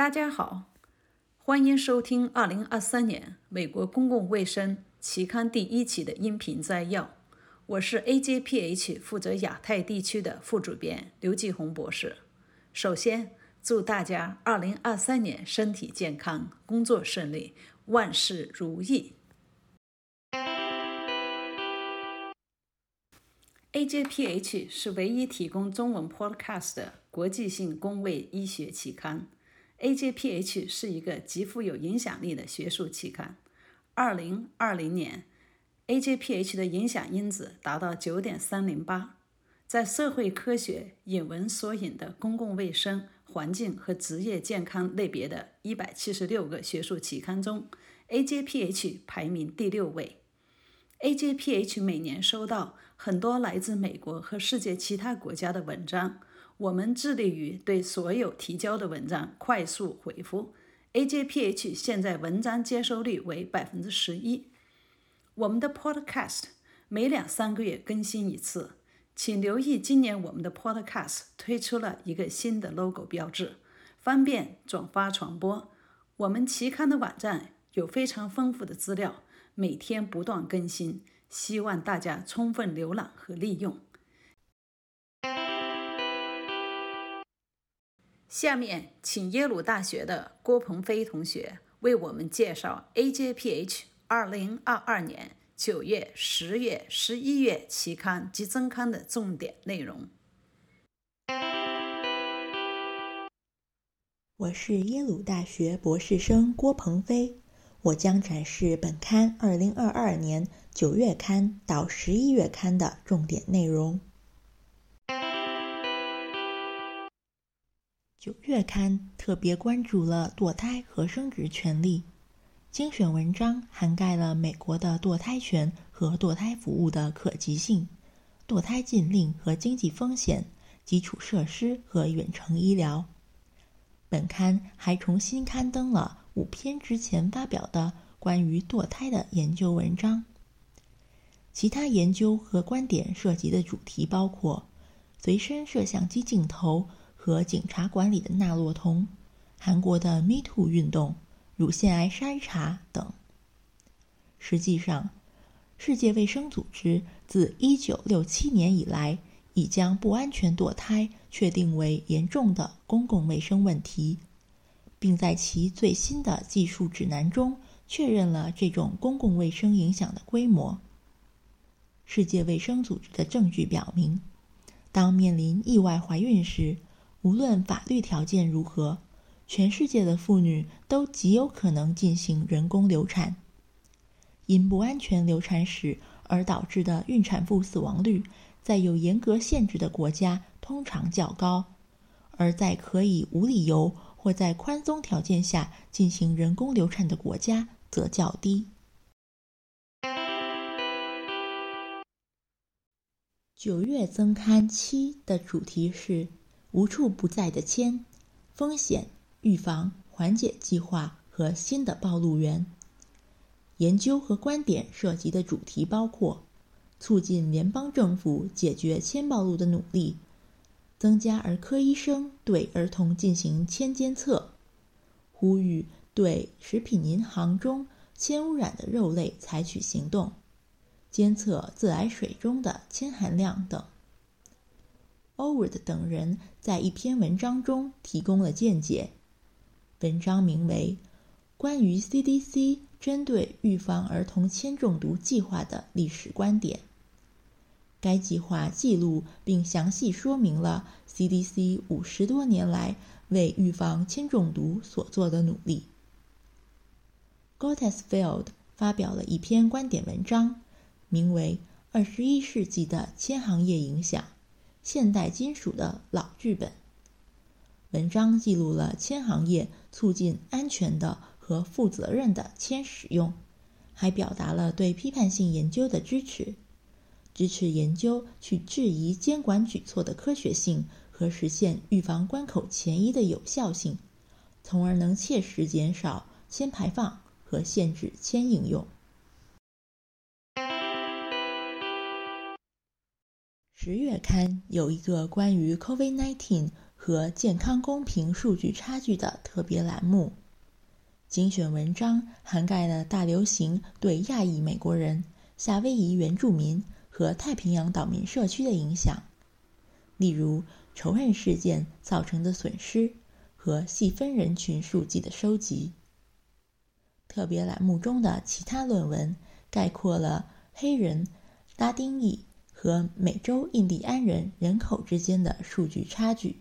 大家好，欢迎收听2023年美国公共卫生期刊第一期的音频摘要。我是 AJPH 负责亚太地区的副主编刘继红博士。首先，祝大家2023年身体健康，工作顺利，万事如意。AJPH 是唯一提供中文 podcast 的国际性公卫医学期刊。AJPH 是一个极富有影响力的学术期刊。2020年 AJPH 的影响因子达到 9.308， 在社会科学引文索引的公共卫生、环境和职业健康类别的176个学术期刊中， AJPH 排名第6位。AJPH 每年收到很多来自美国和世界其他国家的文章，我们致力于对所有提交的文章快速回复。 AJPH 现在文章接收率为 11%。 我们的 podcast 每2-3个月更新一次，请留意今年我们的 podcast 推出了一个新的 logo 标志，方便转发传播。我们期刊的网站有非常丰富的资料，每天不断更新，希望大家充分浏览和利用。下面请耶鲁大学的郭鹏飞同学为我们介绍 AJPH 2022年9月、10月、11月期刊及增刊的重点内容。我是耶鲁大学博士生郭鹏飞，我将展示本刊2022年9月刊到11月刊的重点内容。9月刊特别关注了堕胎和生殖权利，精选文章涵盖了美国的堕胎权和堕胎服务的可及性、堕胎禁令和经济风险、基础设施和远程医疗。本刊还重新刊登了5篇之前发表的关于堕胎的研究文章。其他研究和观点涉及的主题包括随身摄像机镜头和警察管理的纳洛酮、韩国的 MeToo 运动、乳腺癌筛查等。实际上，世界卫生组织自1967年以来已将不安全堕胎确定为严重的公共卫生问题，并在其最新的技术指南中确认了这种公共卫生影响的规模。世界卫生组织的证据表明，当面临意外怀孕时，无论法律条件如何，全世界的妇女都极有可能进行人工流产。因不安全流产史而导致的孕产妇死亡率，在有严格限制的国家通常较高，而在可以无理由或在宽松条件下进行人工流产的国家则较低。9月增刊7的主题是无处不在的铅、风险、预防、缓解计划和新的暴露源。研究和观点涉及的主题包括促进联邦政府解决铅暴露的努力，增加儿科医生对儿童进行铅监测，呼吁对食品银行中铅污染的肉类采取行动，监测自来水中的铅含量等。Howard 等人在一篇文章中提供了见解，文章名为《关于 CDC 针对预防儿童铅中毒计划的历史观点》。该计划记录并详细说明了 CDC 50多年来为预防铅中毒所做的努力。Gottesfeld 发表了一篇观点文章，名为《21世纪的铅行业影响：现代金属的老剧本》。文章记录了铅行业促进安全的和负责任的铅使用，还表达了对批判性研究的支持研究去质疑监管举措的科学性和实现预防关口前移的有效性，从而能切实减少铅排放和限制铅应用。10月刊有一个关于 COVID-19 和健康公平数据差距的特别栏目。精选文章涵盖了大流行对亚裔美国人、夏威夷原住民和太平洋岛民社区的影响，例如仇恨事件造成的损失和细分人群数据的收集。特别栏目中的其他论文概括了黑人、拉丁裔和美洲印第安人人口之间的数据差距。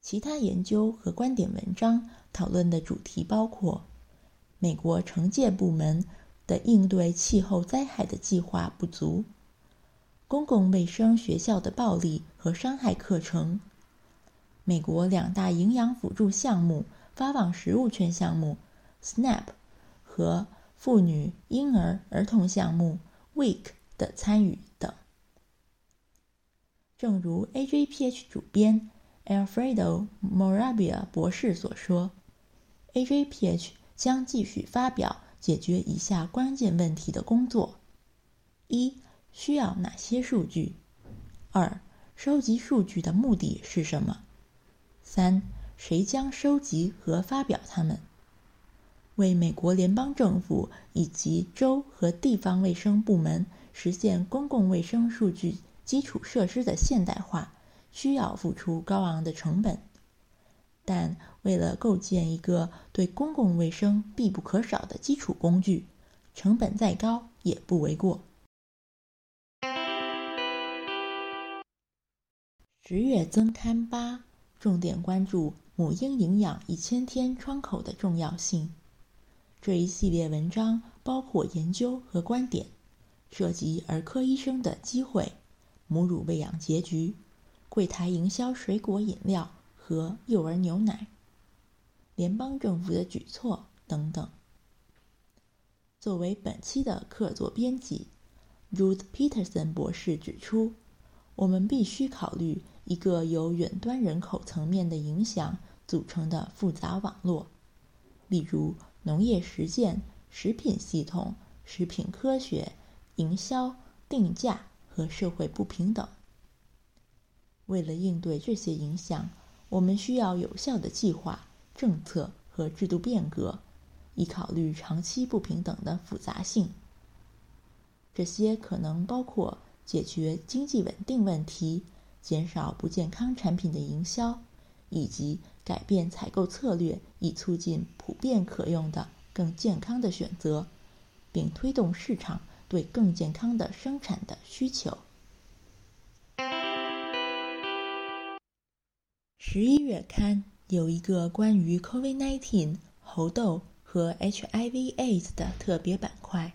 其他研究和观点文章讨论的主题包括美国惩戒部门的应对气候灾害的计划不足、公共卫生学校的暴力和伤害课程、美国两大营养辅助项目发放食物券项目 SNAP 和妇女、婴儿、儿童项目 WIC 的参与等。正如 AJPH 主编Alfredo Morabia 博士所说， AJPH 将继续发表解决以下关键问题的工作：一、需要哪些数据？二、收集数据的目的是什么？三、谁将收集和发表它们？为美国联邦政府以及州和地方卫生部门实现公共卫生数据基础设施的现代化需要付出高昂的成本，但为了构建一个对公共卫生必不可少的基础工具，成本再高也不为过。10月增刊8，重点关注母婴营养1000天窗口的重要性。这一系列文章包括研究和观点，涉及儿科医生的机会、母乳喂养结局、柜台营销水果饮料和幼儿牛奶、联邦政府的举措等等。作为本期的客座编辑， Ruth Peterson 博士指出，我们必须考虑一个由远端人口层面的影响组成的复杂网络，例如农业实践、食品系统、食品科学、营销、定价和社会不平等。为了应对这些影响，我们需要有效的计划、政策和制度变革，以考虑长期不平等的复杂性。这些可能包括解决经济稳定问题、减少不健康产品的营销，以及改变采购策略，以促进普遍可用的更健康的选择，并推动市场对更健康的生产的需求。11月刊有一个关于 COVID-19、 猴痘和 HIV/AIDS 的特别板块，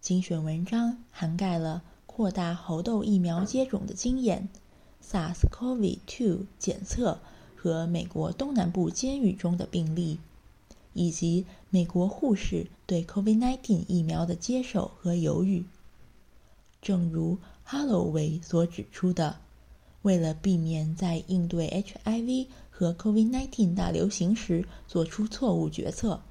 精选文章涵盖了扩大猴痘疫苗接种的经验、 SARS-CoV-2 检测和美国东南部监狱中的病例，以及美国护士对 COVID-19 疫苗的接受和犹豫。正如 Holloway 所指出的，为了避免在应对 HIV 和 COVID-19 大流行时做出错误决策，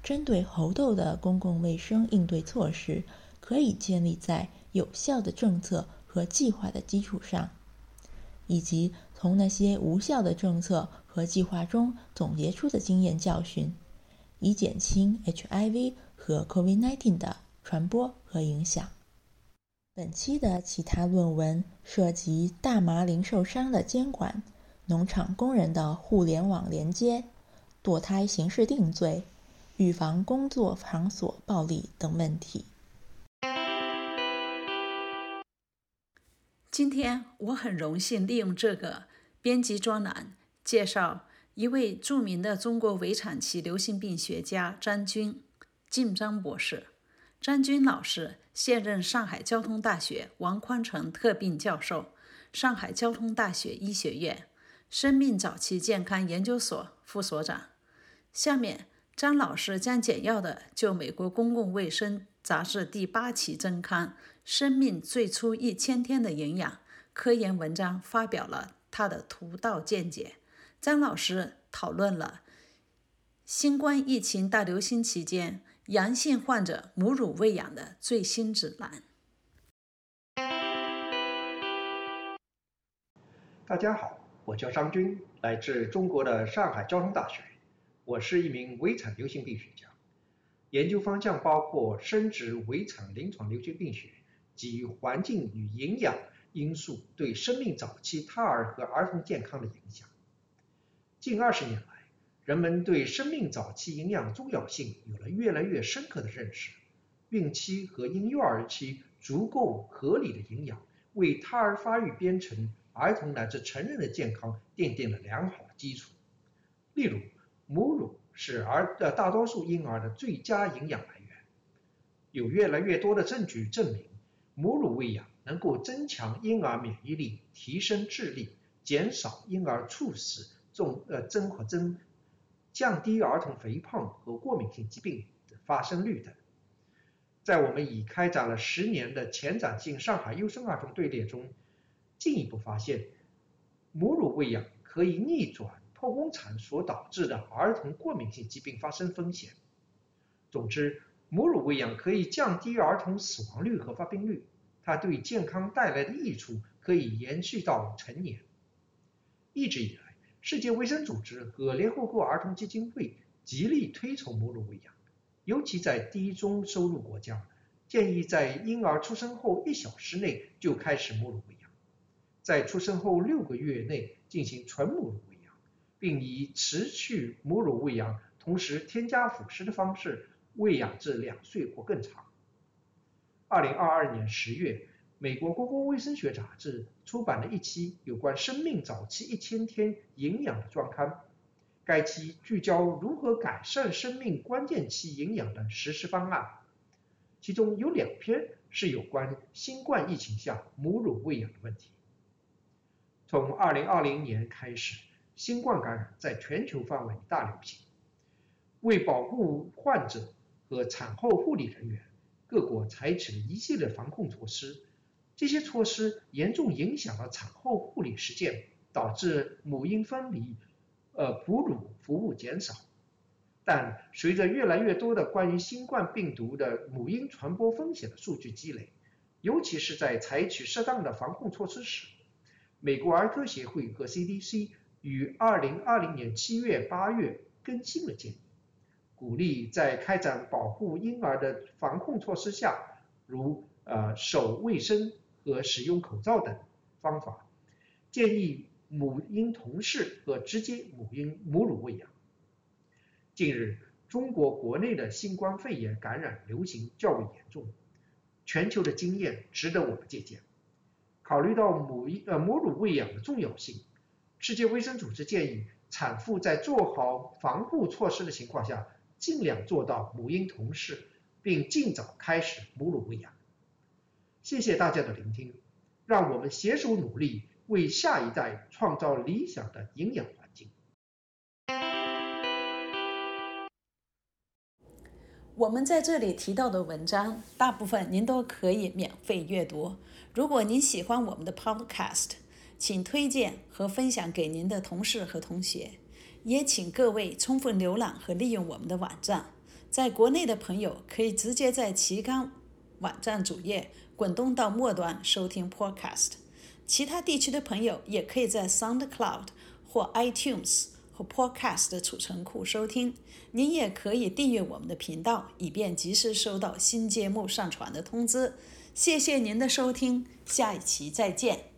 针对猴痘的公共卫生应对措施可以建立在有效的政策和计划的基础上，以及从那些无效的政策和计划中总结出的经验教训，以减轻 HIV 和 COVID-19 的传播和影响。本期的其他论文涉及大麻零售商的监管、农场工人的互联网连接、堕胎刑事定罪、预防工作场所暴力等问题。今天我很荣幸利用这个编辑专栏介绍一位著名的中国围产期流行病学家张军，靳章博士。张军老师现任上海交通大学王匡成特聘教授，上海交通大学医学院生命早期健康研究所副所长。下面张老师将简要的就美国公共卫生杂志第8期增刊生命最初1000天的营养科研文章发表了他的独到见解。张老师讨论了新冠疫情大流行期间阳性患者母乳喂养的最新指南。大家好，我叫张军，来自中国的上海交通大学。我是一名围产流行病学家，研究方向包括生殖围产临床流行病学及环境与营养因素对生命早期胎儿和儿童健康的影响。近20年来，人们对生命早期营养重要性有了越来越深刻的认识。孕期和婴幼儿期足够合理的营养，为胎儿发育编程。 儿童乃至成人的健康奠定了良好的基础。例如，母乳是大多数婴儿的最佳营养来源。有越来越多的证据证明，母乳喂养能够增强婴儿免疫力、提升智力、减少婴儿猝死、降低儿童肥胖和过敏性疾病的发生率等。在我们已开展了10年的前瞻性上海优生儿童队列中， 进一步发现，母乳喂养可以逆转剖宫产所导致的儿童过敏性疾病发生风险。总之，母乳喂养可以降低儿童死亡率和发病率，它对健康带来的益处可以延续到成年。一直以来，世界卫生组织和联合国儿童基金会极力推崇母乳喂养，尤其在低中收入国家，建议在婴儿出生后1小时内就开始母乳喂养。 在出生后6个月内进行纯母乳喂养，并以持续母乳喂养，同时添加辅食的方式喂养至2岁或更长。2022年10月，美国公共卫生学杂志出版了一期有关生命早期1000天营养的专刊，该期聚焦如何改善生命关键期营养的实施方案，其中有2篇是有关新冠疫情下母乳喂养的问题。 从2020年开始，新冠感染在全球范围大流行。为保护患者和产后护理人员，各国采取了一系列防控措施。这些措施严重影响了产后护理实践，导致母婴分离、哺乳服务减少。但随着越来越多的关于新冠病毒的母婴传播风险的数据积累，尤其是在采取适当的防控措施时， 美国儿科协会和 CDC 于2020年7月、8月更新了建议，鼓励在开展保护婴儿的防控措施下，如手卫生和使用口罩等方法，建议母婴同室和直接母乳喂养。近日，中国国内的新冠肺炎感染流行较为严重，全球的经验值得我们借鉴。 考虑到母乳喂养的重要性，世界卫生组织建议产妇在做好防护措施的情况下，尽量做到母婴同室，并尽早开始母乳喂养。谢谢大家的聆听，让我们携手努力，为下一代创造理想的营养环境。我们在这里提到的文章，大部分您都可以免费阅读。 如果您喜欢我们的 Podcast， 请推荐和分享给您的同事和同学，也请各位充分浏览和利用我们的网站。在国内的朋友可以直接在期刊网站主页滚动到末端收听 Podcast， 其他地区的朋友也可以在 SoundCloud 或 iTunes 和 Podcast 的储存库收听。您也可以订阅我们的频道，以便及时收到新节目上传的通知。 谢谢您的收听，下一期再见。